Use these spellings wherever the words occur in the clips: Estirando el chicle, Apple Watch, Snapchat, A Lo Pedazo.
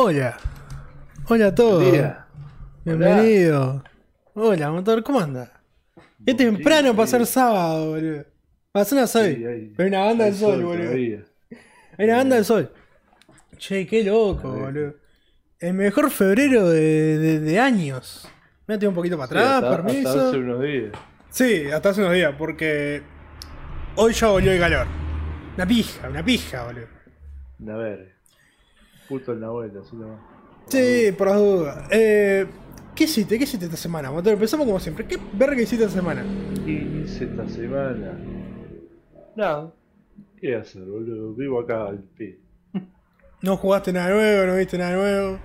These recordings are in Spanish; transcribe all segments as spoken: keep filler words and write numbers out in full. Hola, hola a todos. Bienvenido. Hola. Hola, motor, ¿cómo andas? Es temprano para ser sábado, boludo. Pasó una sol. Sí, hay, hay una banda del sol, sol boludo. Todavía. Hay una banda del sol. Che, qué loco, boludo. El mejor febrero de, de, de años. Me voy a tirar un poquito para atrás, sí, hasta, permiso. Hasta hace unos días. Sí, hasta hace unos días, porque hoy ya volvió el calor. Una pija, una pija, boludo. A ver. Puto en la vuelta, así nomás. Sí, por las dudas. Eh, ¿Qué hiciste? ¿Qué hiciste esta semana? Motor, empezamos como siempre. ¿Qué verga hiciste esta semana? ¿Qué hice esta semana? Nada. ¿Qué hacer, boludo? Vivo acá al pie. No jugaste nada nuevo, no viste nada nuevo.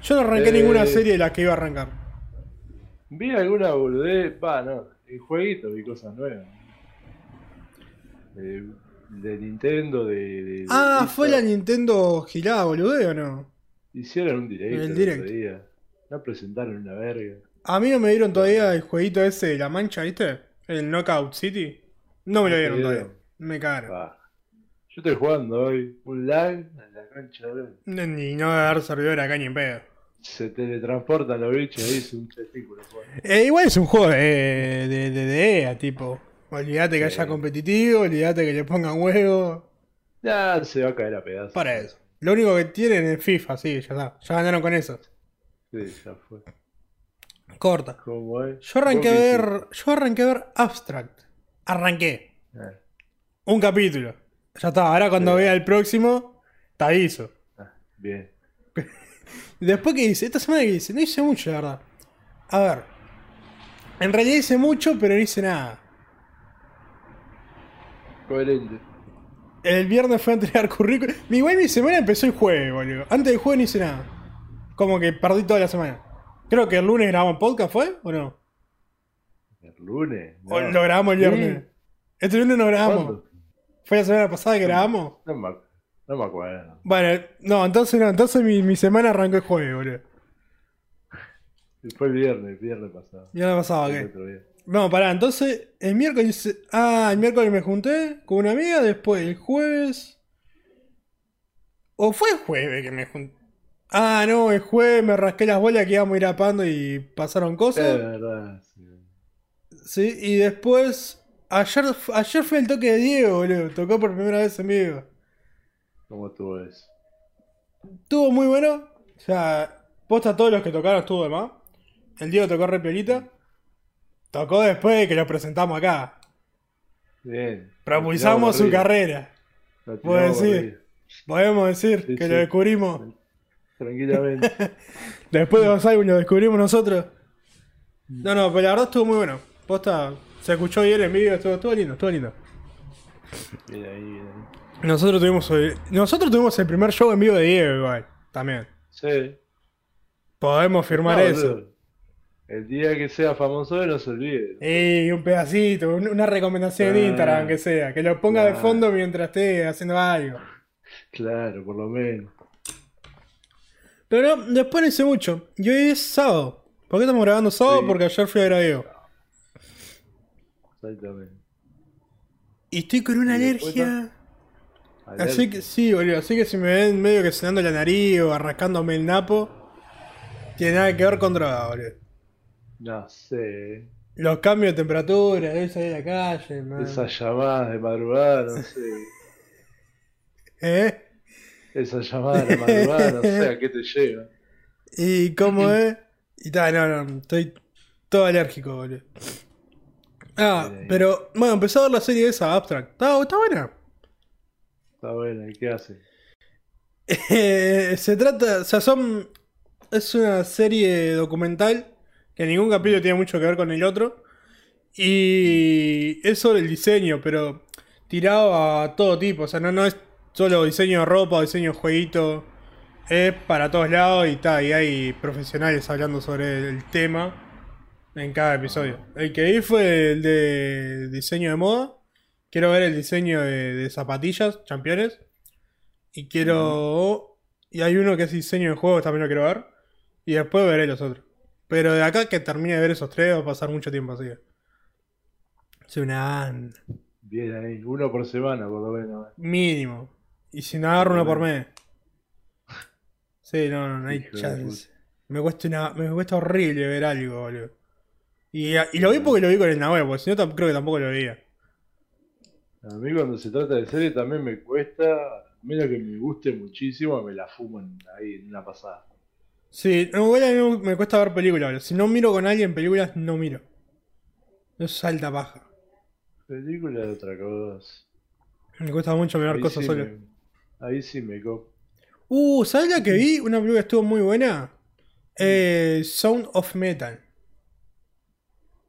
Yo no arranqué eh, ninguna serie de las que iba a arrancar. Vi alguna boludez, pa, no. En jueguito vi cosas nuevas. Eh, de Nintendo, de. de ah, de ¿fue la Nintendo gilada, boludez o no? Hicieron un directo. El directo. No presentaron una verga. A mí no me dieron todavía el jueguito ese de la mancha, ¿viste? El Knockout City. No me lo dieron todavía. Me cagaron. Ah. Yo estoy jugando hoy un lag en la cancha de... Ni no va a dar servidor acá ni en pedo. Se teletransportan los bichos ahí, es un testículo. Eh, igual es un juego de, de, de, de E A, tipo. Olvídate sí. Que haya competitivo, olvídate que le pongan huevo. Ya, se va a caer a pedazos. Para eso. Lo único que tienen es FIFA, sí, ya está. Ya ganaron con eso. Sí, ya fue. Corta. ¿Cómo es? Yo arranqué a ver. Yo arranqué a ver Abstract. Arranqué. Eh. Un capítulo. Ya está, ahora cuando bien. Vea el próximo, te aviso. Ah, bien. Después que hice, esta semana que hice, no hice mucho, la verdad. A ver. En realidad hice mucho, pero no hice nada. Coherente. El viernes fue a entregar currículum. Mi güey, mi semana empezó el jueves, boludo. Antes del jueves no hice nada. Como que perdí toda la semana. Creo que el lunes grabamos podcast, ¿fue? ¿O no? ¿El lunes? No. O lo grabamos el viernes. ¿Sí? Este lunes no grabamos. ¿Cuándo? ¿Fue la semana pasada que grabamos? No, no, no me acuerdo. Bueno, no, entonces no, entonces mi, mi semana arrancó el jueves, boludo. Fue el viernes, el viernes pasado. Viernes pasado, ¿qué? El otro día. No, pará, entonces el miércoles... Ah, el miércoles me junté con una amiga, después el jueves... ¿O fue el jueves que me junté? Ah, no, el jueves me rasqué las bolas que íbamos a ir apando y pasaron cosas. Es verdad, sí. Sí, y después... Ayer, ayer fue el toque de Diego, boludo. Tocó por primera vez en vivo. ¿Cómo estuvo eso? Estuvo muy bueno. O sea, posta a todos los que tocaron estuvo de más. El Diego tocó re piolita. Tocó después de que lo presentamos acá. Bien. Propulsamos su carrera. Podemos decir, podemos decir sí, que sí. Lo descubrimos. Tranquilamente. Después de los álbumes lo descubrimos nosotros. No, no, pero la verdad estuvo muy bueno. Posta... Se escuchó bien en vivo, estuvo, estuvo lindo, estuvo lindo. Mira ahí, mira ahí. Nosotros tuvimos el, nosotros tuvimos el primer show en vivo de Diego igual, también. Sí. Podemos firmar no, eso. Bro. El día que sea famoso no se olvide. Ey, un pedacito, una recomendación ah, en Instagram que sea, que lo ponga claro. De fondo mientras esté haciendo algo. Claro, por lo menos. Pero no, después no hice mucho. Y hoy es sábado. ¿Por qué estamos grabando sábado? Sí. Porque ayer fui a ver a Diego. Exactamente. Y estoy con una alergia. ¿Alergia? Así que sí, boludo. Así que si me ven medio que cenando la nariz o arrascándome el napo, tiene nada que ver con droga, boludo. No sé. Los cambios de temperatura, debes salir a la calle, man. Esas llamadas de madrugada, no sé. ¿Eh? Esas llamadas de madrugada, no sé a qué te llevan. ¿Y cómo es? Y tal, no, no. Estoy todo alérgico, boludo. Ah, pero, bueno, empezó a ver la serie esa, Abstract. ¿Está, está buena? Está buena, ¿y qué hace? Eh, se trata, o sea, son... Es una serie documental que ningún capítulo tiene mucho que ver con el otro. Y es sobre el diseño, pero tirado a todo tipo. O sea, no, no es solo diseño de ropa o diseño de jueguito. Es para todos lados y, ta, y hay profesionales hablando sobre el tema. En cada episodio. El que vi fue el de diseño de moda. Quiero ver el diseño de, de zapatillas, campeones. Y quiero... Y hay uno que es diseño de juegos, también lo quiero ver. Y después veré los otros. Pero de acá que termine de ver esos tres va a pasar mucho tiempo así. Es una... Bien ahí, uno por semana por lo menos. Mínimo. Y si no agarro uno por mes. Sí, no, no, no hay chance. Me cuesta, una, me cuesta horrible ver algo, boludo. Y, y lo vi porque lo vi con el Nahuel, porque si no creo que tampoco lo veía. A mí cuando se trata de serie también me cuesta, menos que me guste muchísimo, me la fuman ahí en una pasada. Sí, no, bueno, me cuesta ver películas, boludo. Si no miro con alguien películas, no miro. No salta paja. Películas de otra cosa. Me cuesta mucho mirar ahí cosas sí solo. Me, ahí sí me copo. Uh, ¿sabes la que vi? Una película que estuvo muy buena. Eh, Sound of Metal.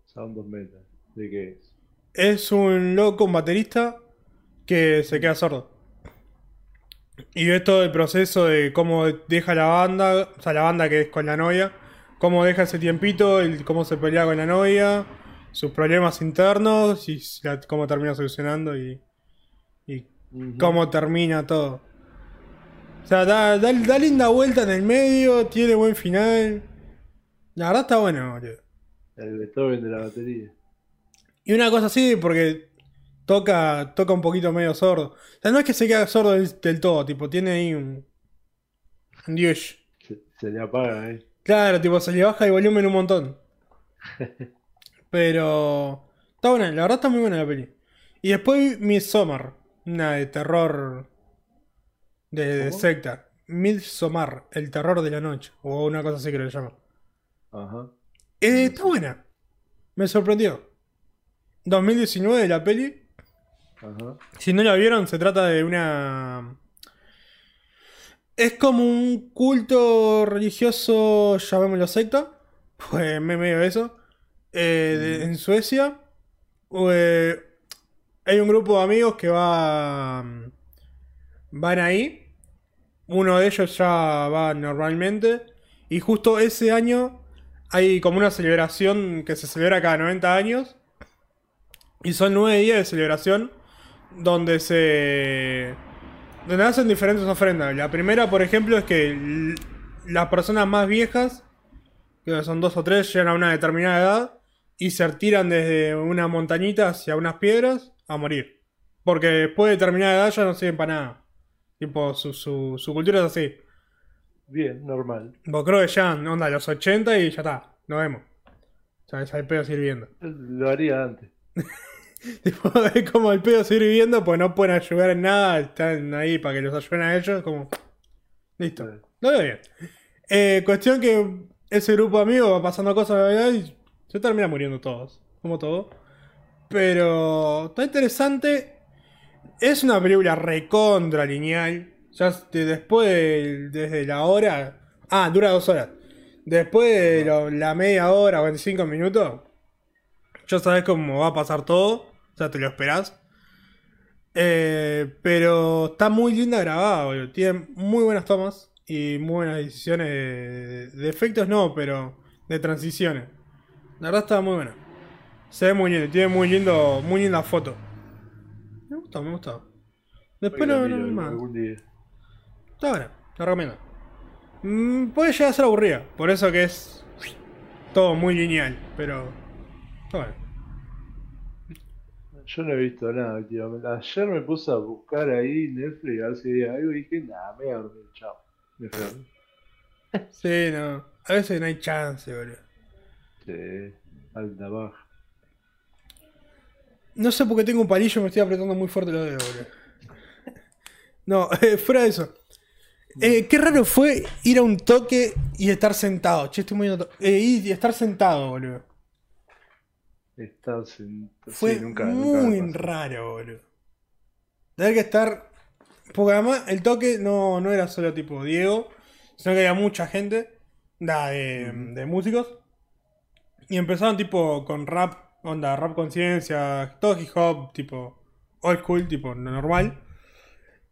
Sound of Metal, ¿de qué es? Es un loco, un baterista que se queda sordo. Y ve todo el proceso de cómo deja la banda, o sea, la banda que es con la novia, cómo deja ese tiempito, el, cómo se pelea con la novia, sus problemas internos y la, cómo termina solucionando y, y uh-huh. cómo termina todo. O sea, da, da, da linda vuelta en el medio, tiene buen final. La verdad está bueno, boludo. El Beethoven de la batería. Y una cosa así, porque toca, toca un poquito medio sordo. O sea, no es que se queda sordo del, del todo, tipo, tiene ahí un... un dios. Se, se le apaga, eh. Claro, tipo, se le baja el volumen un montón. Pero... está buena, la verdad está muy buena la peli. Y después Midsommar, una de terror... De, de secta. Midsommar, el terror de la noche. O una cosa así que lo llaman. Ajá. Eh, está buena. Me sorprendió. dos mil diecinueve la peli. Ajá. Si no la vieron, se trata de una... Es como un culto religioso, llamémoslo secta. Pues me medio eso. Eh, mm. de, en Suecia. Eh, hay un grupo de amigos que va... Van ahí, uno de ellos ya va normalmente, y justo ese año hay como una celebración que se celebra cada noventa años, y son nueve días de celebración donde se donde hacen diferentes ofrendas. La primera, por ejemplo, es que las personas más viejas, que son dos o tres, llegan a una determinada edad y se retiran desde una montañita hacia unas piedras a morir, porque después de determinada edad ya no sirven para nada. Tipo, su, su, su cultura es así. Bien, normal. Vos creo que ya, onda, los ochenta y ya está. Nos vemos. O sea, es el pedo sirviendo. Lo haría antes. Tipo, es como el pedo sirviendo, pues no pueden ayudar en nada. Están ahí para que los ayuden a ellos. Como, listo. Vale. Lo veo bien. Eh, cuestión que ese grupo de amigos va pasando cosas y se terminan muriendo todos. Como todo. Pero está interesante. Es una película recontra lineal. Ya después de, desde la hora. Ah, dura dos horas. Después de lo, la media hora, veinticinco minutos. Ya sabes cómo va a pasar todo. O sea, te lo esperás. Eh, pero está muy linda grabada, boludo. Tiene muy buenas tomas. Y muy buenas decisiones. De, de efectos no, pero de transiciones. La verdad está muy buena. Se ve muy lindo. Tiene muy lindo, muy linda foto. Me gusta, me gusta. Después no vi no, no, más. Algún día. Está bueno, la recomiendo. Mm, puede llegar a ser aburrida, por eso que es todo muy lineal, pero está bueno. Yo no he visto nada, tío. Ayer me puse a buscar ahí Netflix, a ver si había algo y dije, nah, me voy a dormir, chao. Me fui a dormir. Sí, no. A veces no hay chance, boludo. Sí, alta baja. No sé por qué tengo un palillo, me estoy apretando muy fuerte los dedos, boludo. No, eh, fuera de eso. Eh, qué raro fue ir a un toque y estar sentado. Che, estoy muy... Eh, y estar sentado, boludo. Estar sentado. Fue sí, nunca, muy nunca raro, boludo. Tener que estar... Porque además el toque no, no era solo tipo Diego, sino que había mucha gente da, de, mm. de músicos. Y empezaron tipo con rap. Onda, rap conciencia, todo hip hop, tipo old school, tipo normal.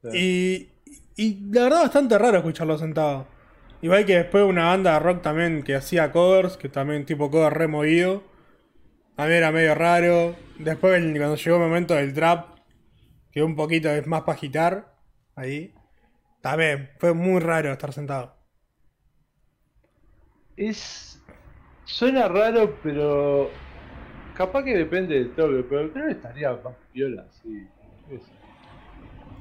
Sí. Y, y la verdad, bastante raro escucharlo sentado. Igual que después una banda de rock también que hacía covers, que también tipo cover removido. A mí era medio raro. Después, cuando llegó el momento del trap, que un poquito es más para agitar, ahí también fue muy raro estar sentado. Es. Suena raro, pero. Capaz que depende del toque, pero creo que estaría más piola, sí.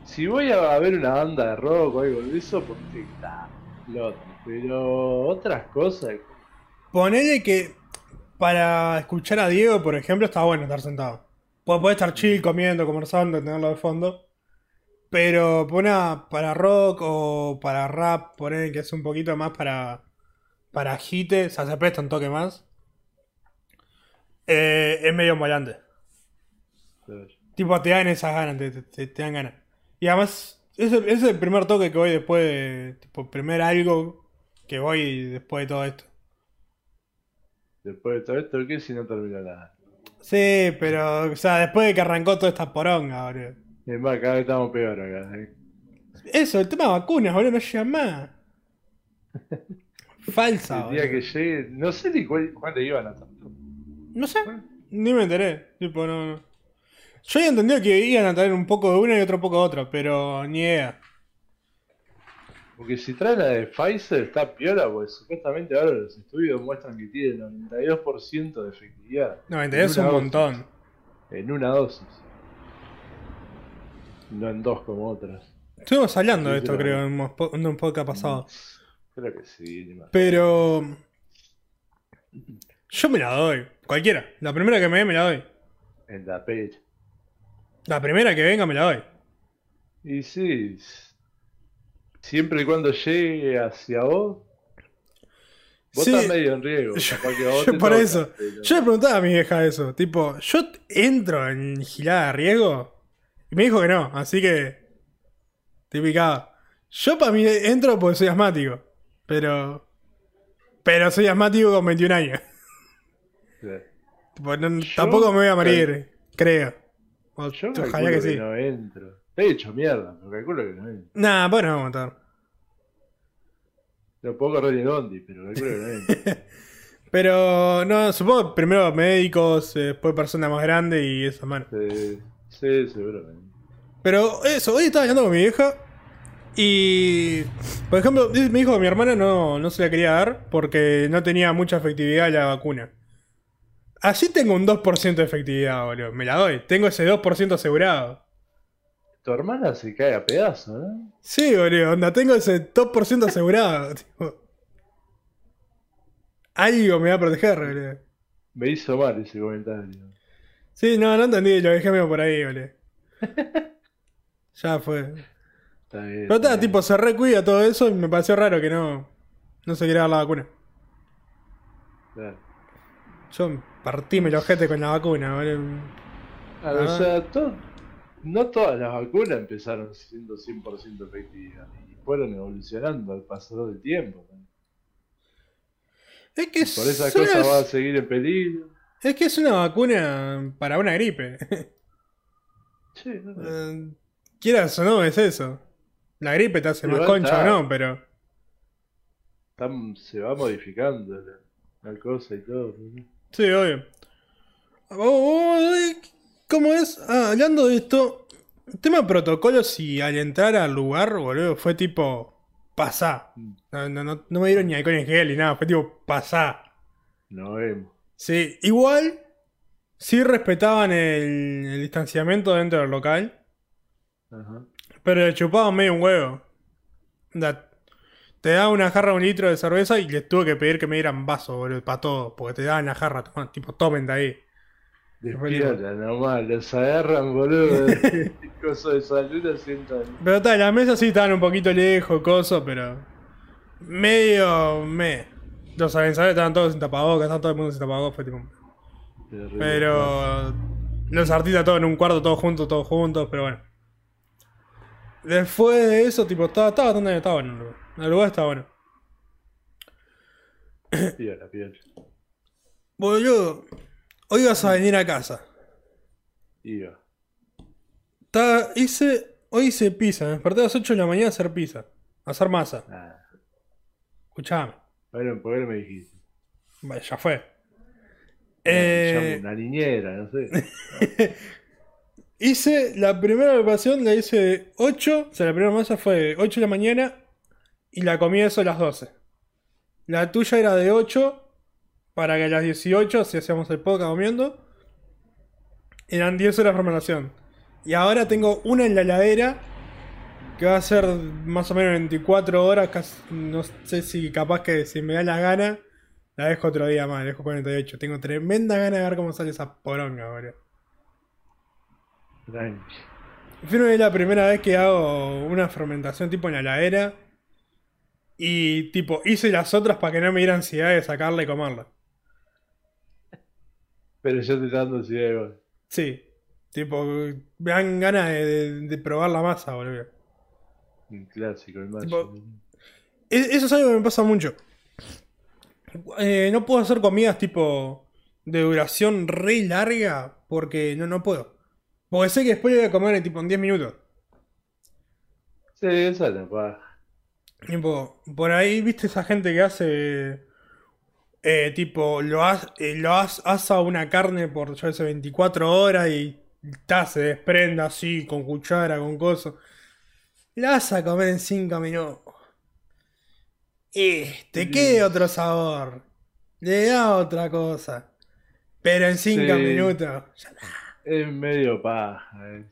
Si voy a ver una banda de rock o algo de eso, porque está, lo otro. Pero otras cosas. Ponele que para escuchar a Diego, por ejemplo, está bueno estar sentado. Podés estar chill, comiendo, conversando, tenerlo de fondo. Pero una, para rock o para rap, ponele que es un poquito más para, para agite, o sea, se presta un toque más. Eh, es medio molante. Sí. Tipo, te dan esas ganas, te, te, te dan ganas. Y además, ese es el primer toque que voy después de. Tipo, primer algo que voy después de todo esto. Después de todo esto, ¿qué si no termina nada? Sí, pero. O sea, después de que arrancó toda esta poronga, boludo. Es más, cada vez estamos peor acá, ¿eh? Eso, el tema de vacunas, boludo, no llega más. Falsa, boludo. El día que llegue. No sé ni cuándo iban a estar. No sé, ni me enteré. Tipo, no, no. Yo había entendido que iban a traer un poco de una y otro poco de otra, pero ni idea. Porque si trae la de Pfizer está piola, porque supuestamente ahora los estudios muestran que tiene el noventa y dos por ciento de efectividad. noventa y dos es un montón. En una dosis. No en dos como otras. Estuvimos hablando de esto, creo, en un podcast pasado. Creo que sí. Pero... yo me la doy. Cualquiera. La primera que me dé me la doy. En la pecha. La primera que venga me la doy. Y sí. Siempre y cuando llegue hacia vos, vos sí, estás medio en riesgo. Yo, capaz que vos yo te por tocas, eso. Pero... yo le preguntaba a mi vieja eso. Tipo, ¿yo entro en gilada de riesgo? Y me dijo que no. Así que... típica. Yo para mí entro porque soy asmático. Pero... pero soy asmático con veintiún años. Sí. Tipo, no, tampoco me voy a morir, que... creo. Bueno, yo ojalá que, que sí. No entro. Te he hecho mierda, pero calculo que no entro. Nah, pues no vamos a matar. Lo puedo correr en Bondi, pero calculo que no entro. Pero, no, supongo primero médicos, eh, después personas más grandes y esas manos. Sí, sí, seguramente. Pero eso, hoy estaba hablando con mi vieja y, por ejemplo, me dijo que mi hermana no, no se la quería dar porque no tenía mucha efectividad la vacuna. Así tengo un dos por ciento de efectividad, boludo. Me la doy. Tengo ese dos por ciento asegurado. Tu hermana se cae a pedazos, ¿no? Sí, boludo. Onda, tengo ese dos por ciento asegurado. Tipo. Algo me va a proteger, boludo. Me hizo mal ese comentario. Sí, no, no entendí. Lo dejé medio por ahí, boludo. Ya fue. Está bien. Pero está, está tipo, bien. Se recuida todo eso y me pareció raro que no, no se quiera dar la vacuna. Claro. Yo partíme el ojete con la vacuna, ¿vale? Ah, ah. O sea, to- no todas las vacunas empezaron siendo cien por ciento efectivas y fueron evolucionando al pasar del tiempo. Es que por esa cosa es... va a seguir en peligro. Es que es una vacuna para una gripe. Sí, no, no. Quieras o no, es eso. La gripe te hace pero más concha o no, pero... está, se va modificando la, la cosa y todo, ¿no? Sí, obvio. Oh, oh, ¿cómo es? Ah, hablando de esto, el tema de protocolos y al entrar al lugar, boludo, fue tipo, pasá. No, no, no, no me dieron ni alcohol en gel ni nada, fue tipo, pasá. No vemos. Sí, igual, sí respetaban el, el distanciamiento dentro del local, uh-huh. Pero le chupaban medio un huevo. That. Te daban una jarra de un litro de cerveza y les tuve que pedir que me dieran vaso, boludo, para todo, porque te daban la jarra, toman, tipo, tomen de ahí. Despierta nomás, los agarran, boludo, coso de salud, sientan. Pero tal, las mesas sí estaban un poquito lejos, coso, pero medio me. Los avanzadores estaban todos sin tapabocas, estaban todo el mundo sin tapabocas, fue tipo. Terrible. Pero los artistas todos en un cuarto, todos juntos, todos juntos, pero bueno. Después de eso, tipo, estaba, estaba bastante bien, estaba bueno, boludo. El lugar está bueno. Piola, piola. Boludo, hoy vas a venir a casa. Iba. Está, hice, hoy hice pizza. Me desperté a las ocho de la mañana a hacer pizza. A hacer masa. Ah. Escuchame. Bueno, ¿por qué me dijiste? Bueno, ya fue. Eh... Una niñera, no sé. Hice la primera preparación, la hice de ocho. O sea, la primera masa fue de ocho de la mañana. Y la comí eso a las doce. La tuya era de ocho. Para que a las dieciocho, si hacíamos el podcast comiendo, eran diez horas de fermentación. Y ahora tengo una en la heladera que va a ser más o menos veinticuatro horas, casi, no sé si capaz que si me da la gana, la dejo otro día más, la dejo cuarenta y ocho. Tengo tremenda gana de ver cómo sale esa poronga, boludo. Firme es la primera vez que hago una fermentación tipo en la heladera. Y tipo, hice las otras para que no me diera ansiedad de sacarla y comerla. Pero yo te dando ansiedad igual. Sí. Tipo, me dan ganas de, de, de probar la masa, boludo. Un clásico, el tipo, es, eso es algo que me pasa mucho. Eh, no puedo hacer comidas tipo de duración re larga porque no, no puedo. Porque sé que después voy a comer tipo en diez minutos. Sí, eso no pasa. Tipo, por ahí, viste esa gente que hace eh, tipo, lo, has, eh, lo has, asa una carne por, yo sé, veinticuatro horas y ta, se desprende así, con cuchara, con coso. La asa a comer en cinco minutos. Eh, te queda otro sabor. Le da otra cosa. Pero en cinco minutos. Ya la... Es medio paja. Eh.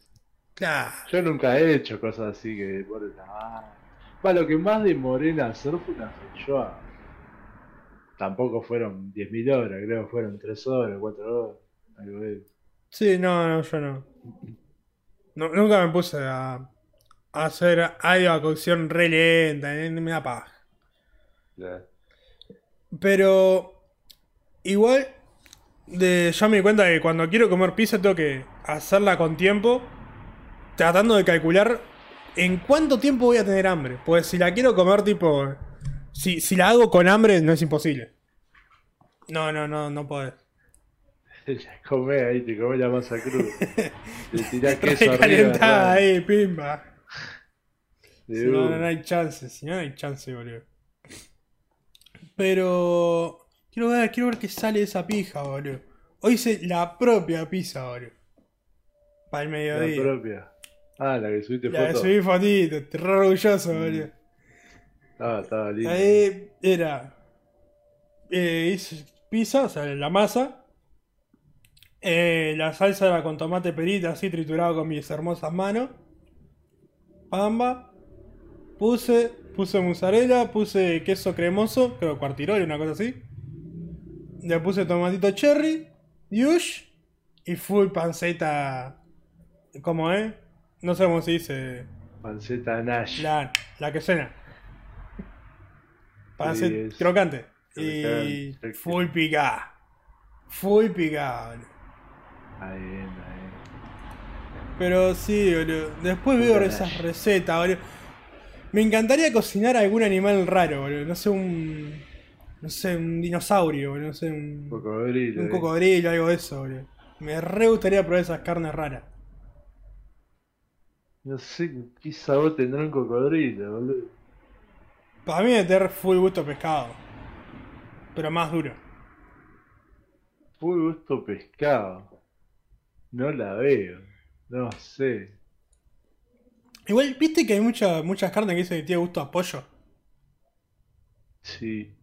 Claro. Yo nunca he hecho cosas así que por la... Para lo que más demoré en hacer fue una feijoada. Tampoco fueron diez mil horas, creo que fueron tres horas, cuatro horas, algo de eso. Sí, no, no, yo no. no nunca me puse a, a hacer algo a cocción re lenta, me da paja. Yeah. Pero igual de, ya me di cuenta que cuando quiero comer pizza tengo que hacerla con tiempo, tratando de calcular ¿en cuánto tiempo voy a tener hambre? Pues si la quiero comer, tipo... Si, si la hago con hambre, no es imposible. No, no, no, no podés. La comés ahí, te comés la masa cruda. Le tirás queso arriba. Recalentada ahí, pimba. Si no, no, no hay chance. Si no, no hay chance, boludo. Pero... Quiero ver, quiero ver qué sale de esa pija, boludo. Hoy hice la propia pizza, boludo. Para el mediodía. La propia. Ah, la que subiste foto. La que subí fotito, te re orgulloso, mm. boludo. Ah, estaba lindo. Ahí era... Eh, hice pizza, o sea, la masa. Eh, la salsa era con tomate perita, así triturado con mis hermosas manos. Pamba. Puse, puse mozzarella, puse queso cremoso, creo cuartirol, una cosa así. Le puse tomatito cherry, yush. Y full panceta... ¿Cómo es? Eh? No sé cómo se dice. Panceta Nash. La, la quesena. Panceta sí, crocante. Y crocante. Full picada. Full picada, boludo. Ahí bien, ahí bien. Pero sí, boludo. Después Pura veo Nash. Esas recetas, boludo. Me encantaría cocinar algún animal raro, boludo. No sé, un... No sé, un dinosaurio, boludo. No sé, un... Cocodrilo, un cocodrilo, algo de eso, boludo. Me re gustaría probar esas carnes raras. No sé qué sabor tendrá un cocodrilo, boludo. Para mí debe tener full gusto pescado. Pero más duro. Full gusto pescado. No la veo. No sé. Igual, ¿viste que hay mucha, muchas carnes que dicen que tiene gusto a pollo? Sí.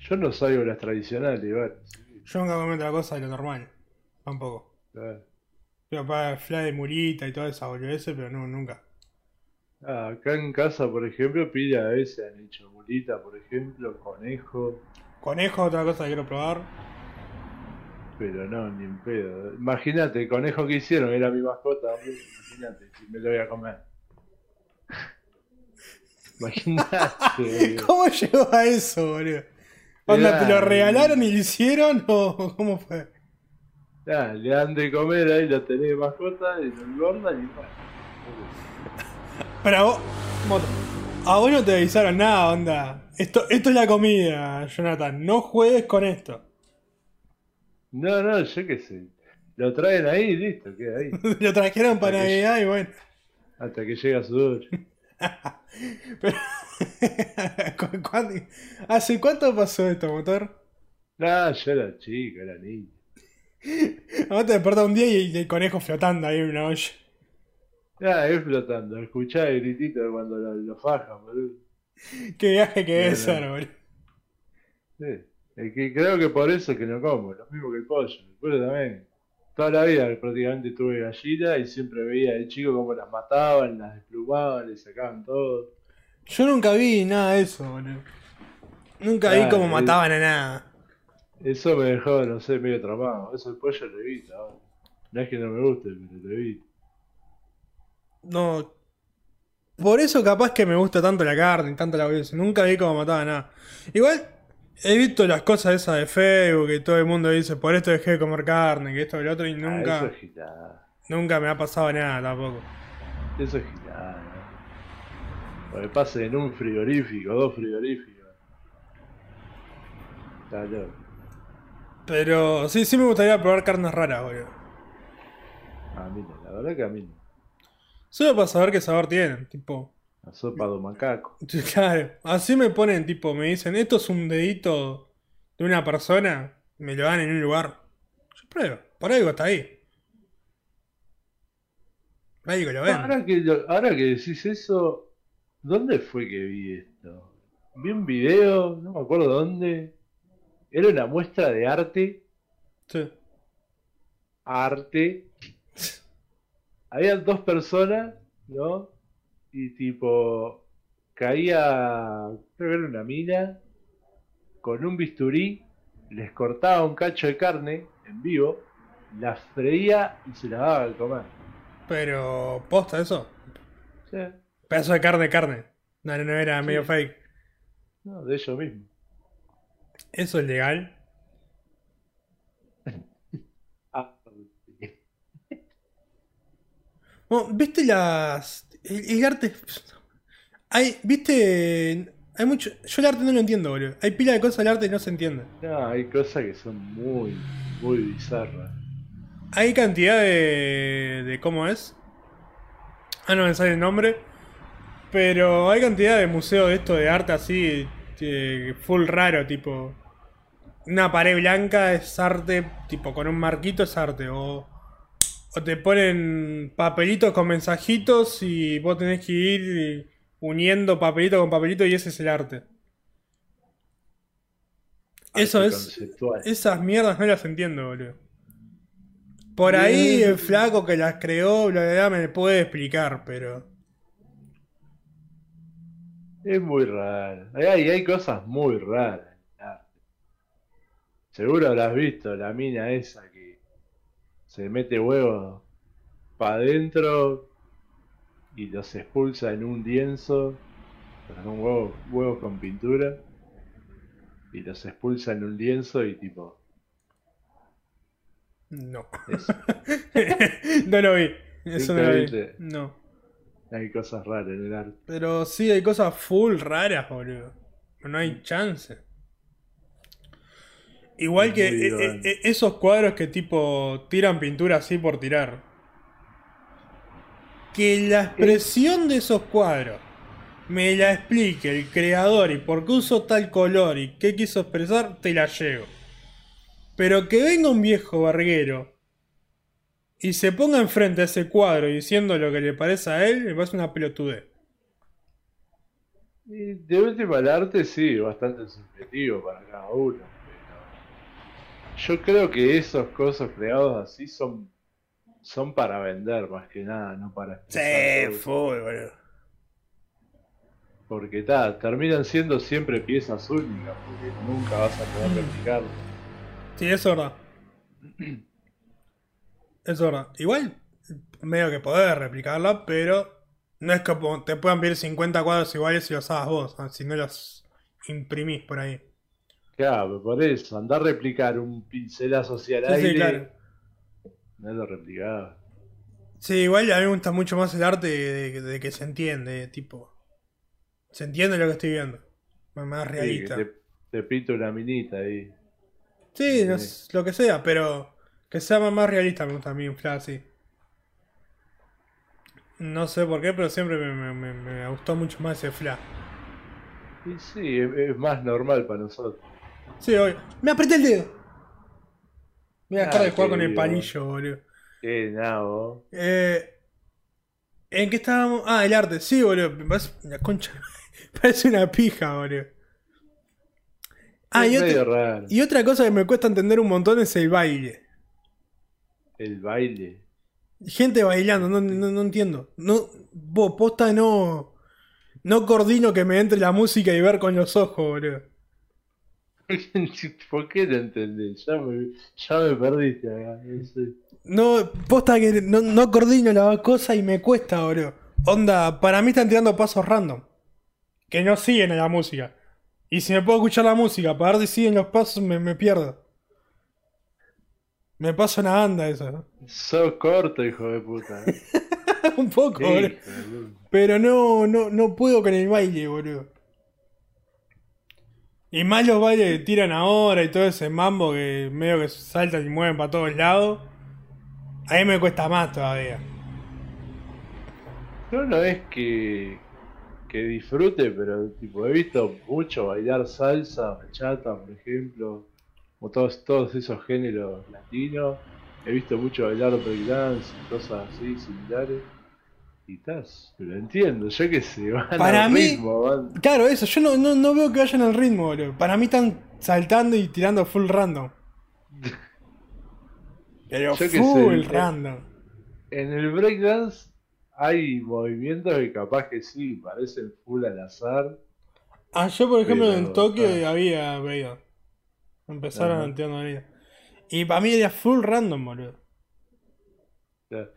Yo no salgo de las tradicionales, igual. Sí. Yo nunca comí otra cosa de lo normal. Tampoco. Claro. Para fly de murita y toda esa boludez, pero no, nunca. Ah, acá en casa, por ejemplo, pila a veces han hecho murita, por ejemplo, conejo. Conejo es otra cosa que quiero probar. Pero no, ni en pedo. Imagínate, el conejo que hicieron era mi mascota. Imagínate, si me lo voy a comer. Imagínate. ¿Cómo llegó a eso, boludo? Onda, ¿te lo regalaron y lo hicieron o cómo fue? Ya, le dan de comer ahí, la tenés de mascota, y lo engordan y bueno. Pero a vos, a vos no te avisaron nada, onda. Esto, esto es la comida, Jonathan. No juegues con esto. No, no, yo qué sé. Lo traen ahí y listo, queda ahí. Lo trajeron para Navidad y bueno. Hasta que llega su duro. Pero, ¿cu- cuánto, ¿hace cuánto pasó esto, motor? No, yo era chico, era niño. Ahora te despertás un día y el conejo flotando ahí en una olla. Ah, es flotando. Escuchá el gritito de cuando lo, lo fajan, boludo. Qué viaje que debe no, ser, no. boludo. Sí, es que creo que por eso es que no como. Lo mismo que el pollo. El pollo también. toda la vida prácticamente tuve gallinas y siempre veía de chico cómo las mataban, las desplumaban, les sacaban todo. Yo nunca vi nada de eso, boludo. Nunca ah, vi cómo mataban a nada. Eso me dejó, no sé, medio tramado. Eso después yo lo vi, ¿sabes? No es que no me guste, pero lo vi. No. Por eso capaz que me gusta tanto la carne y tanto la bolsa. Nunca vi cómo mataban a nada. Igual he visto las cosas esas de Facebook que todo el mundo dice, por esto dejé de comer carne, que esto y lo otro, y nunca... Ah, eso es gilada. Nunca me ha pasado nada tampoco. Eso es gilada. O que pase en un frigorífico, dos frigoríficos. Pero sí, sí me gustaría probar carnes raras, boludo. A mí no, la verdad que a mí no. Solo para saber qué sabor tienen, tipo. La sopa de macaco. Claro, así me ponen, tipo, me dicen, esto es un dedito de una persona, me lo dan en un lugar. Yo pruebo, por algo está ahí. Por algo lo ven. Ahora que, lo, ahora que decís eso, ¿dónde fue que vi esto? Vi un video, no me acuerdo dónde. Era una muestra de arte. Sí. Arte. Habían dos personas, ¿no? Y tipo, caía, creo que era una mina, con un bisturí, les cortaba un cacho de carne en vivo, las freía y se las daba de comer. Pero, ¿posta eso? Sí. Pedazo de carne, carne. No, no, no era sí. Medio fake. No, de ellos mismos. ¿Eso es legal? Ah, sí. Bueno, ¿viste las... El, el arte... Hay... ¿Viste? Hay mucho... Yo el arte no lo entiendo, boludo. Hay pila de cosas del arte que no se entiende. No, hay cosas que son muy, muy bizarras. Hay cantidad de... de ¿cómo es? Ah, no me sale el nombre. Pero hay cantidad de museos de esto de arte así... full raro, tipo una pared blanca es arte, tipo con un marquito es arte, o, o te ponen papelitos con mensajitos y vos tenés que ir uniendo papelito con papelito y ese es el arte. arte Eso es conceptual. Esas mierdas no las entiendo, boludo. Por Bien. Ahí el flaco que las creó, bla, bla, bla, me puede explicar, pero... Es muy raro. Hay, hay cosas muy raras en el arte. Seguro habrás visto la mina esa que se mete huevos para adentro y los expulsa en un lienzo, con un huevo, huevos con pintura, y los expulsa en un lienzo y tipo... No. No lo vi. Eso no lo vi. No. Hay cosas raras en el arte. Pero sí, hay cosas full raras, boludo. No hay chance. Igual es que e, e, esos cuadros que tipo tiran pintura así por tirar. Que la expresión de esos cuadros me la explique el creador y por qué usó tal color y qué quiso expresar, te la llevo. Pero que venga un viejo barguero y se ponga enfrente a ese cuadro diciendo lo que le parece a él, le parece una pelotudez. Y de última, el arte sí, bastante subjetivo para cada uno. Pero yo creo que esos cosas creados así son, son para vender más que nada, no para expresar. Sí, full, boludo. Porque ta, terminan siendo siempre piezas únicas, porque nunca vas a poder replicarlo. Sí, eso es verdad. Es verdad. Igual, medio que podés replicarla, pero no es que te puedan pedir cincuenta cuadros iguales si los hagas vos, si no los imprimís por ahí. Claro, por eso, andar a replicar un pincelazo hacia el sí, aire, sí, claro. No lo replicaba. Sí, igual a mí me gusta mucho más el arte de, de, de que se entiende, tipo, se entiende lo que estoy viendo, más realista. Sí, te, te pinto una minita ahí. Sí, sí. No es lo que sea, pero... Que sea más realista me gusta a mí un flash así. No sé por qué, pero siempre me, me, me, me gustó mucho más ese flash. Y sí, es, es más normal para nosotros. Sí, obvio. ¡Me apreté el dedo! Me voy a dejar de jugar con el palillo, boludo. Eh, nabo. Eh, ¿En qué estábamos? Ah, el arte. Sí, boludo. Me parece una concha. Parece una pija, boludo. Ah, y, otro, y otra cosa que me cuesta entender un montón es el baile. El baile. Gente bailando, no, no, no entiendo. No, vos, posta, no. No coordino que me entre la música y ver con los ojos, boludo. ¿Por qué no entendés? Ya me, ya me perdiste acá. No sé. No, posta que no, no coordino la cosa y me cuesta, boludo. Onda, para mí están tirando pasos random. Que no siguen a la música. Y si me puedo escuchar la música, para ver si siguen los pasos, me, me pierdo. Me paso una banda eso, ¿no? Sos corto, hijo de puta. Un poco, sí, boludo. Pero no, no, no puedo con el baile, boludo. Y más los bailes que tiran ahora y todo ese mambo que medio que saltan y mueven para todos lados. A mí me cuesta más todavía. No, no es que, que disfrute, pero tipo he visto mucho bailar salsa, bachata, por ejemplo. O todos, todos esos géneros latinos. He visto mucho bailar breakdance y cosas así similares. Y estás, lo entiendo, yo que sé, van para al mí, ritmo, van. Claro, eso, yo no, no, no veo que vayan al ritmo, boludo. Para mí están saltando y tirando full random. Pero yo full que sé, random. En el breakdance hay movimientos que capaz que sí, parecen full al azar. Ah, yo por ejemplo pero, en Tokio ah. había breakdance. Empezaron a entiendo la y para mí era full random, boludo. Claro.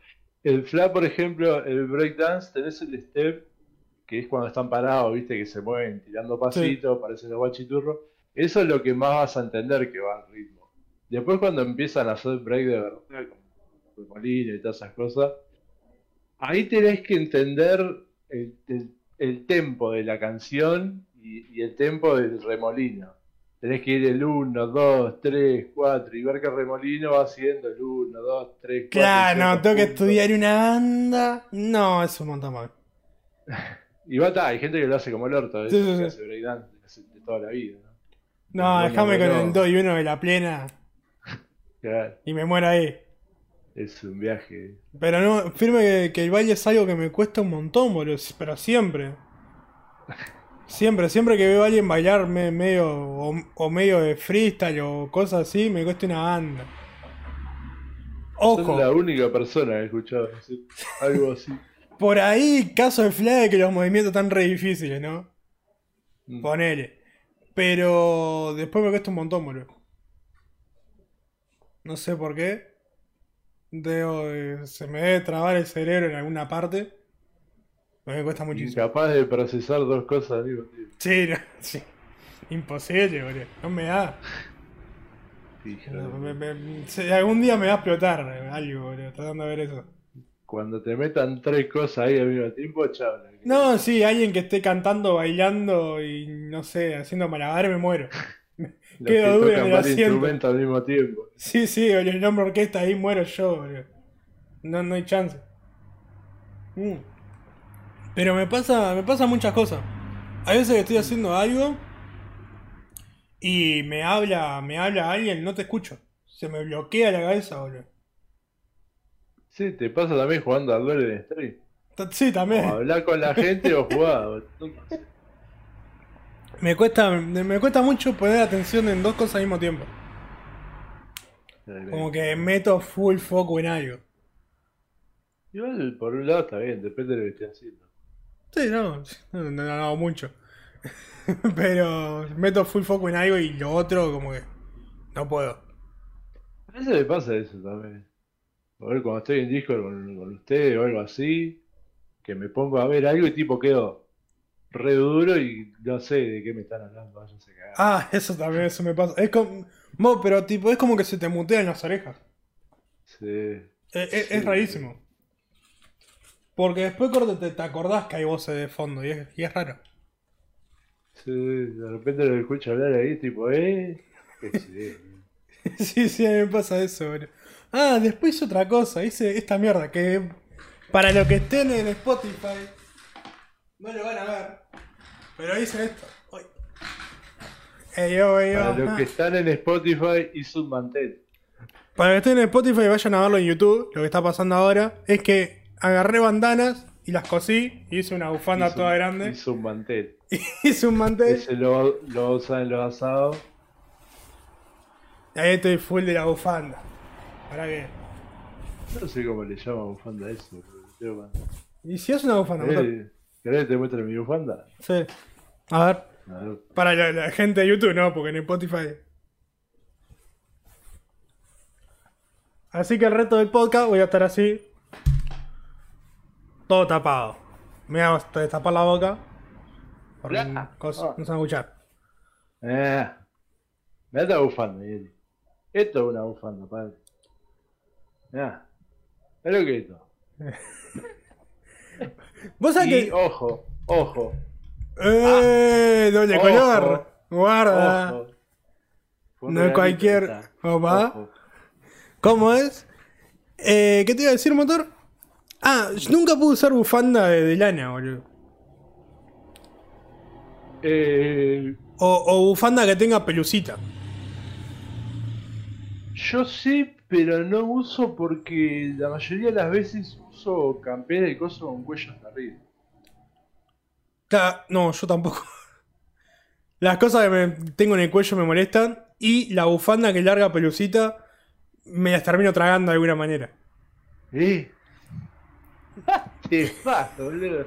El flat, por ejemplo, el breakdance, tenés el step, que es cuando están parados, viste, que se mueven tirando pasitos, sí. Parecen los guachiturros. Eso es lo que más vas a entender que va al ritmo. Después cuando empiezan a hacer break de verdad, con molina y todas esas cosas, ahí tenés que entender el, el, el tempo de la canción y, y el tempo del remolino. Tenés que ir el uno, dos, tres, cuatro y ver que remolino va haciendo el uno, dos, tres, cuatro. Claro, no, tengo puntos. Que estudiar una banda. No, es un montón más. Y va, ta, hay gente que lo hace como el orto, ¿eh? Sí, sí, sí. Que hace breakdance de toda la vida. No, no déjame con el dos y uno de la plena. Claro. Y me muero ahí. Es un viaje. Pero no, firme que, que el baile es algo que me cuesta un montón, boludo. Pero siempre. Siempre, siempre que veo a alguien bailar me, medio o, o medio de freestyle o cosas así, me cuesta una banda. Ojo. Soy la única persona que he escuchado decir algo así. Por ahí, caso de flag, que los movimientos están re difíciles, ¿no? Mm. Ponele. Pero después me cuesta un montón, boludo. No sé por qué. Debo de, se me debe trabar el cerebro en alguna parte. Me cuesta muchísimo. Incapaz de procesar dos cosas, digo, tío. Sí, no, sí. Imposible, boludo. No me da. No, me, me, si algún día me va a explotar algo, boludo. Tratando de ver eso. Cuando te metan tres cosas ahí al mismo tiempo, chabla. No, sí, alguien que esté cantando, bailando y no sé, haciendo malabares, me muero. Quedo duro en el asiento. Al mismo tiempo. Sí, sí, boludo. El nombre orquesta ahí muero yo, boludo. No, no hay chance. Mm. Pero me pasa, me pasa muchas cosas. Hay veces que estoy haciendo algo y me habla, me habla alguien, no te escucho. Se me bloquea la cabeza, boludo. Sí, te pasa también jugando al duelo de stream. Sí, también. O hablar con la gente o jugar, boludo. Me cuesta, me cuesta mucho poner atención en dos cosas al mismo tiempo. Dale. Como que meto full foco en algo. Igual por un lado está bien, depende de lo que esté haciendo. Sí, no, no, no hago mucho. Pero meto full foco en algo y lo otro como que no puedo. A veces me pasa eso también. A ver, cuando estoy en Discord con, con ustedes o algo así, que me pongo a ver algo y tipo quedo re duro y no sé de qué me están hablando, váyanse cagados. Ah, eso también, eso me pasa. Es como, no, pero tipo es como que se te mutean las orejas. Sí. Eh, sí. Es, es rarísimo. Porque después te, te acordás que hay voces de fondo y es, y es raro. Sí, de repente lo escucho hablar ahí, tipo, ¿eh? Sí, sí, a mí me pasa eso, bro. Ah, después otra cosa, hice esta mierda que para los que estén en Spotify no lo van a ver. Pero hice esto. Ey, oh, ey, oh, para ajá. Los que están en Spotify, hice un mantel. Para los que estén en Spotify, vayan a verlo en YouTube. Lo que está pasando ahora es que agarré bandanas y las cosí y hice una bufanda hizo, toda grande. Hice un mantel. Hice un mantel. Ese lo, lo usan en los asados. Ahí estoy full de la bufanda. Para que No sé cómo le llama bufanda a eso. Pero... ¿Y si es una bufanda? ¿Eh? ¿Querés que te muestre mi bufanda? Sí. A ver. A ver. Para la, la gente de YouTube, no, porque en Spotify. Así que el resto del podcast voy a estar así. Todo tapado. Me voy a destapar la boca. Porque ah, cosa, ah. no se van a escuchar. Eh. Me está bufando, Yeri. Esto es una bufanda, padre. Mirá. Mirá lo que es esto. ¿Vos sabés que...? Ojo, ojo. ¡Eh! Ah. ¡Doble ojo, color! ¡Guarda! Ojo. No es cualquier... Opa. ¿Cómo es? Eh, ¿Qué te iba a decir, motor? Ah, yo nunca pude usar bufanda de, de lana, boludo. Eh... O, o bufanda que tenga pelucita. Yo sí, pero no uso porque la mayoría de las veces uso camperas y cosas con cuello hasta arriba. Claro, no, yo tampoco. Las cosas que me tengo en el cuello me molestan y la bufanda que larga pelucita me las termino tragando de alguna manera. ¿Eh? Te paso, boludo.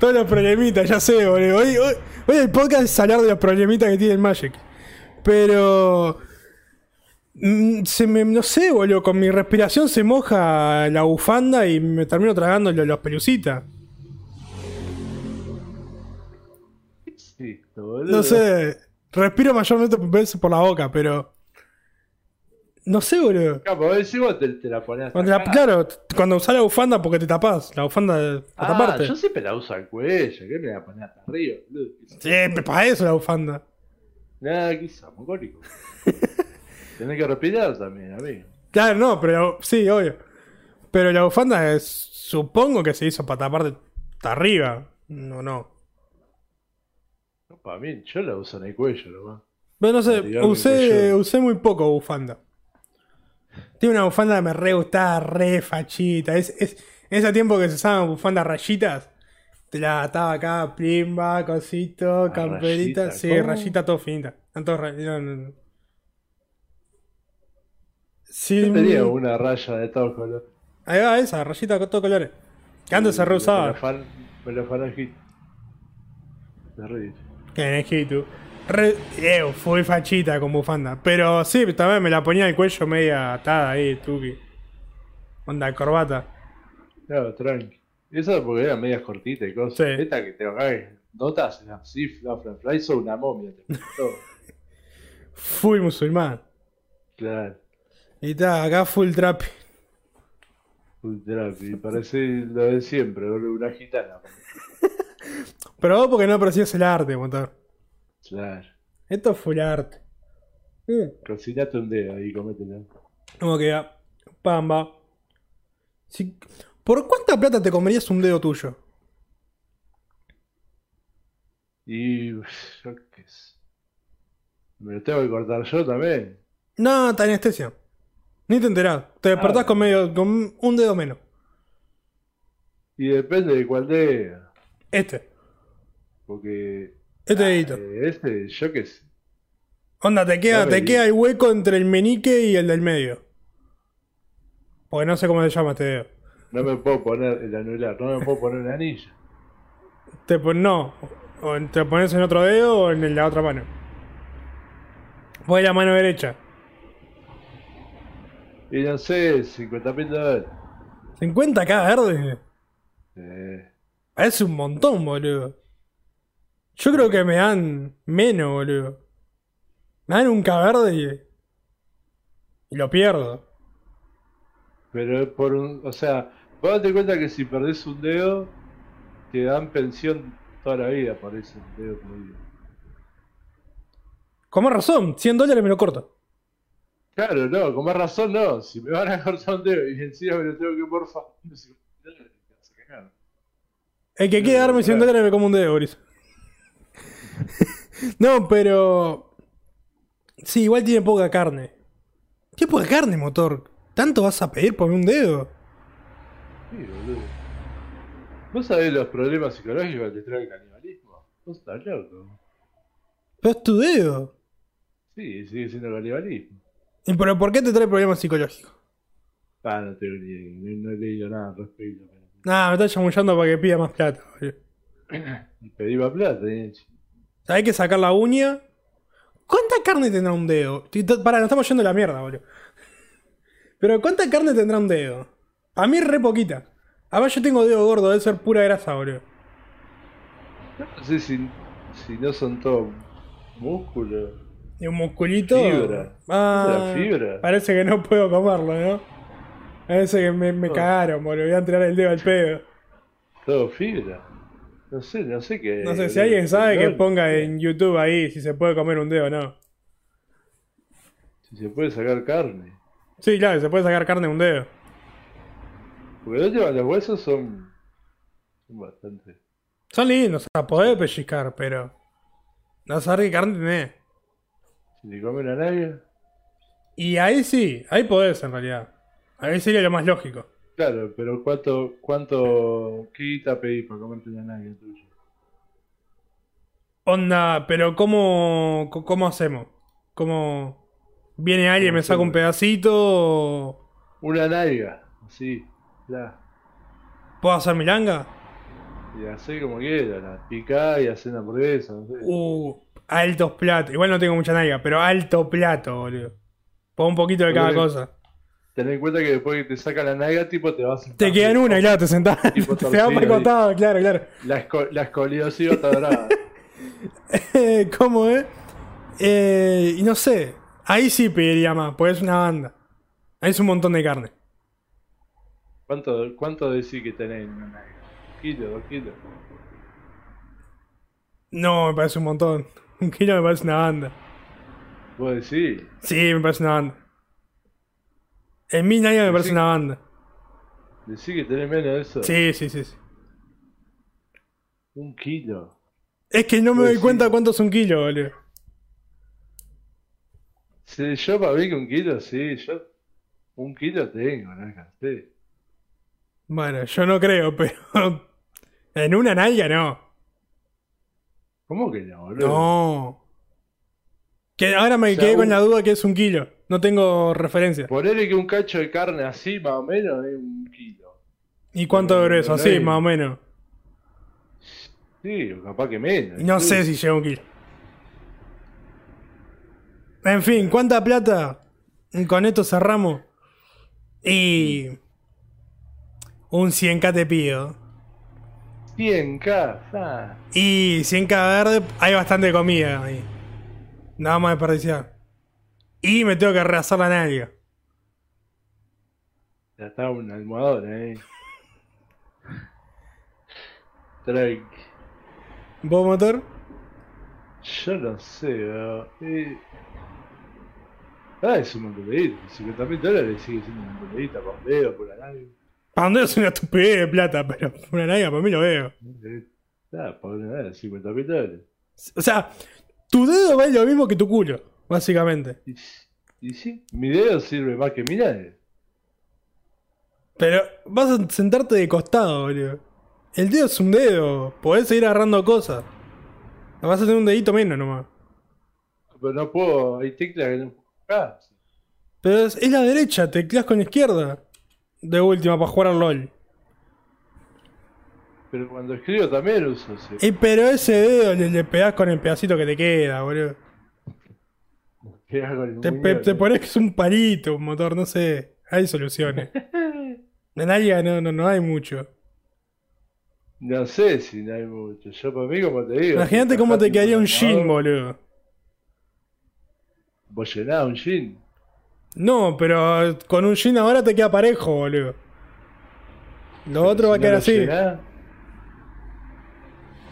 Todos los problemitas, ya sé, boludo. Hoy, hoy, hoy el podcast es hablar de los problemitas que tiene el Magic. Pero... Se me, no sé, boludo, con mi respiración se moja la bufanda y me termino tragando los pelucitas. ¿Qué es esto, boludo? No sé, respiro mayormente veces por la boca, pero... No sé, boludo. Claro, a ver si vos te, te la ponés cuando la, claro, cuando usás la bufanda porque te tapás. La bufanda para ah, taparte. Yo siempre la uso al cuello, que me la ponés hasta arriba, boludo. Siempre para eso la bufanda. Nada, que es amogórico. Tenés que respirar también, amigo. Claro, no, pero sí, obvio. Pero la bufanda es, supongo que se hizo para taparte hasta arriba. No, no. No, para mí, yo la uso en el cuello nomás. Bueno, no sé, usé, usé muy poco bufanda. Tiene una bufanda que me re gustaba, re fachita. Es, es, en ese tiempo que se usaban bufandas rayitas, te la ataba acá, plimba, cosito, ah, camperita. Rayita, sí, ¿cómo? Rayita todo finita. Tanto ray... no, no, no. Sí, yo tenía una raya de todos colores. Ahí va esa, rayita con todos colores. Que antes sí, se reusaba. Me la farajito. Me reí. Que energía Re... Ew, fui fachita con bufanda. Pero sí, también me la ponía el cuello media atada ahí, tuki. Onda corbata. Claro, tranqui. Eso porque eran medias cortitas y cosas. Sí. Esta que te bajáis notas, así, fla, fla, fla, hizo una momia. Te fui musulmán. Claro. Y está, acá full trap. Full trap, y parece lo de siempre, una gitana. Pero vos porque no apreciás el arte, motor. Claro. Esto es full arte. Mm. Cocinate un dedo y comételo. ¿Cómo queda? Pamba. Si... ¿Por cuánta plata te comerías un dedo tuyo? Y... yo qué sé. ¿Me lo tengo que cortar yo también? No, te anestesia. Ni te enterás. Te despertás ah, con, medio, con un dedo menos. Y depende de cuál dedo. Este. Porque... Este dedito. Ah, este, yo qué sé. Onda, te queda, te queda el hueco entre el menique y el del medio. Porque no sé cómo se llama este dedo. No me puedo poner el anular, no me puedo poner el anillo. Te pon, no. O te pones en otro dedo o en la otra mano. Voy a la mano derecha. Y no sé, cincuenta mil dólares. ¿cincuenta k verdes? Eh. Es un montón, boludo. Yo creo que me dan menos, boludo. Me dan un caverde y... y lo pierdo. Pero por un... O sea, vos date cuenta que si perdés un dedo, te dan pensión toda la vida por ese dedo perdido. Con más razón, cien dólares me lo corto. Claro, no, con más razón no. Si me van a cortar un dedo y encima me lo tengo que morfar, cincuenta dólares, te vas a cagar. El que no, quiera darme cien dólares me como un dedo, Boris. No, pero... Sí, igual tiene poca carne. ¿Qué poca carne, motor? ¿Tanto vas a pedir por un dedo? Sí, boludo. ¿Vos sabés los problemas psicológicos que te trae el canibalismo? Vos estás loco. ¿Pero es tu dedo? Sí, sigue siendo canibalismo. ¿Y pero por qué te trae problemas psicológicos? Ah, no, te, no, no he leído nada al respecto. Pero... Nah, me está chamullando para que pida más plata, boludo. Pedí más plata, ¿eh? Hay que sacar la uña. ¿Cuánta carne tendrá un dedo? Pará, nos estamos yendo a la mierda, boludo. Pero ¿cuánta carne tendrá un dedo? A mí re poquita. Además yo tengo dedo gordo, debe ser pura grasa, boludo. No sé si, si no son todos músculos. ¿Y un musculito? Fibra. Ah, fibra. Parece que no puedo comerlo, ¿no? Parece que me, me no. cagaron, boludo. Voy a tirar el dedo al pedo. Todo fibra. No sé, no sé qué... No sé, si alguien sabe que ponga en YouTube ahí si se puede comer un dedo o no. Si se puede sacar carne. Sí, claro, se puede sacar carne de un dedo. Porque los huesos son... son bastante... Son lindos, o sea, podés pellizcar, pero... No sabés qué carne tenés. Si te comen a nadie... Y ahí sí, ahí podés en realidad. Ahí sería lo más lógico. Claro, pero ¿cuánto, cuánto quita pedís para comerte una nalga tuya? Onda, pero ¿cómo, cómo hacemos? ¿Cómo viene alguien y me saca un pedacito? O... Una nalga, así, ya. ¿Puedo hacer milanga? Y hacer como quieras, la picá y hacer una hamburguesa, no sé. Uh, altos platos. Igual no tengo mucha nalga, pero alto plato, boludo. Pon un poquito de cada cosa. Ten en cuenta que después que te saca la nalga, tipo, te vas a sentar. Te quedan una, claro, te sentás. Te vas para el costado, claro, claro. La, esco la escoliosis está dorada. eh, ¿Cómo es? Eh, y no sé. Ahí sí pediría más, porque es una banda. Ahí es un montón de carne. ¿Cuánto, cuánto decís que tenés en una nalga? ¿Un kilo, dos kilos? No, me parece un montón. Un kilo me parece una banda. ¿Vos decís? Sí, me parece una banda. En mil años me parece una banda. Decí que tenés menos de eso. Sí, sí, sí, sí. Un kilo. Es que no me doy cuenta cuánto es un kilo, boludo. Sí, yo para mí que un kilo, sí, yo... Un kilo tengo, no alcancé. Bueno, yo no creo, pero... En una nalga no. ¿Cómo que no, boludo? No. Que ahora me quedé con la duda que es un kilo. No tengo referencia. Ponele que un cacho de carne así, más o menos, es un kilo. ¿Y cuánto de grueso? Así, más o menos. Sí, capaz que menos. No sí. sé si llega un kilo. En fin, ¿cuánta plata? Con esto cerramos. Y... un cien k te pido. cien k. Ah. Y cien k verde, hay bastante comida ahí. Nada más desperdiciar. Y me tengo que rehacer la nalga. Ya está una almohadona, eh. Tranqui. ¿Vos, motor? Yo no sé, bro. Eh... Ah, es un montón de guita. cincuenta mil dólares sigue siendo un montón de guita. Para un dedo, por la nalga. Para un dedo es una estupidez de plata, pero una nalga para mí lo veo. Ah, para una nalga, cincuenta mil dólares. O sea, tu dedo vale lo mismo que tu culo. Básicamente. Y, y sí, mi dedo sirve más que mi nalga. Pero vas a sentarte de costado, boludo. El dedo es un dedo. Podés seguir agarrando cosas. Vas a tener un dedito menos nomás. Pero no puedo, hay teclas que no puedo jugar. Pero es, es la derecha, teclas con la izquierda. De última, para jugar al LOL. Pero cuando escribo también uso ese. Y pero ese dedo le, le pegás con el pedacito que te queda, boludo. Te, pe, te pones que es un palito, un motor, no sé. Hay soluciones. En área no, no, no hay mucho. No sé si no hay mucho. Yo para mí, como te digo. Imagínate cómo te quedaría un jean, boludo. ¿Vos llenás un jean? No, pero con un jean ahora te queda parejo, boludo. Lo pero otro si va a quedar no así. Llenás,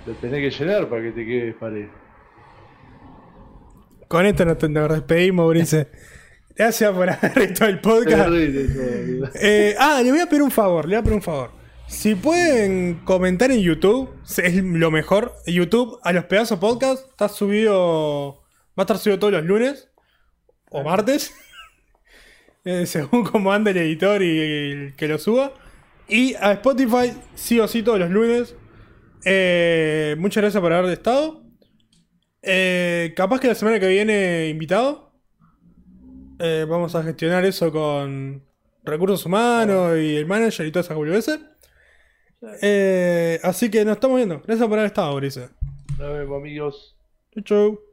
lo tenés que llenar para que te quede parejo. Con esto nos, nos despedimos, Brice. Gracias por haber visto el podcast. Eh, ah, le voy a pedir un favor, le voy a pedir un favor. Si pueden comentar en YouTube, es lo mejor. YouTube, A Los Pedazos Podcast, está subido, va a estar subido todos los lunes o martes, eh, según como anda el editor y el que lo suba. Y a Spotify, sí o sí, todos los lunes. Eh, muchas gracias por haber estado. Eh, capaz que la semana que viene invitado. Eh, vamos a gestionar eso con recursos humanos y el manager y todas esas boludeces. Eh, así que nos estamos viendo. Gracias por haber estado, Brice. Nos vemos, amigos. Chau, chau.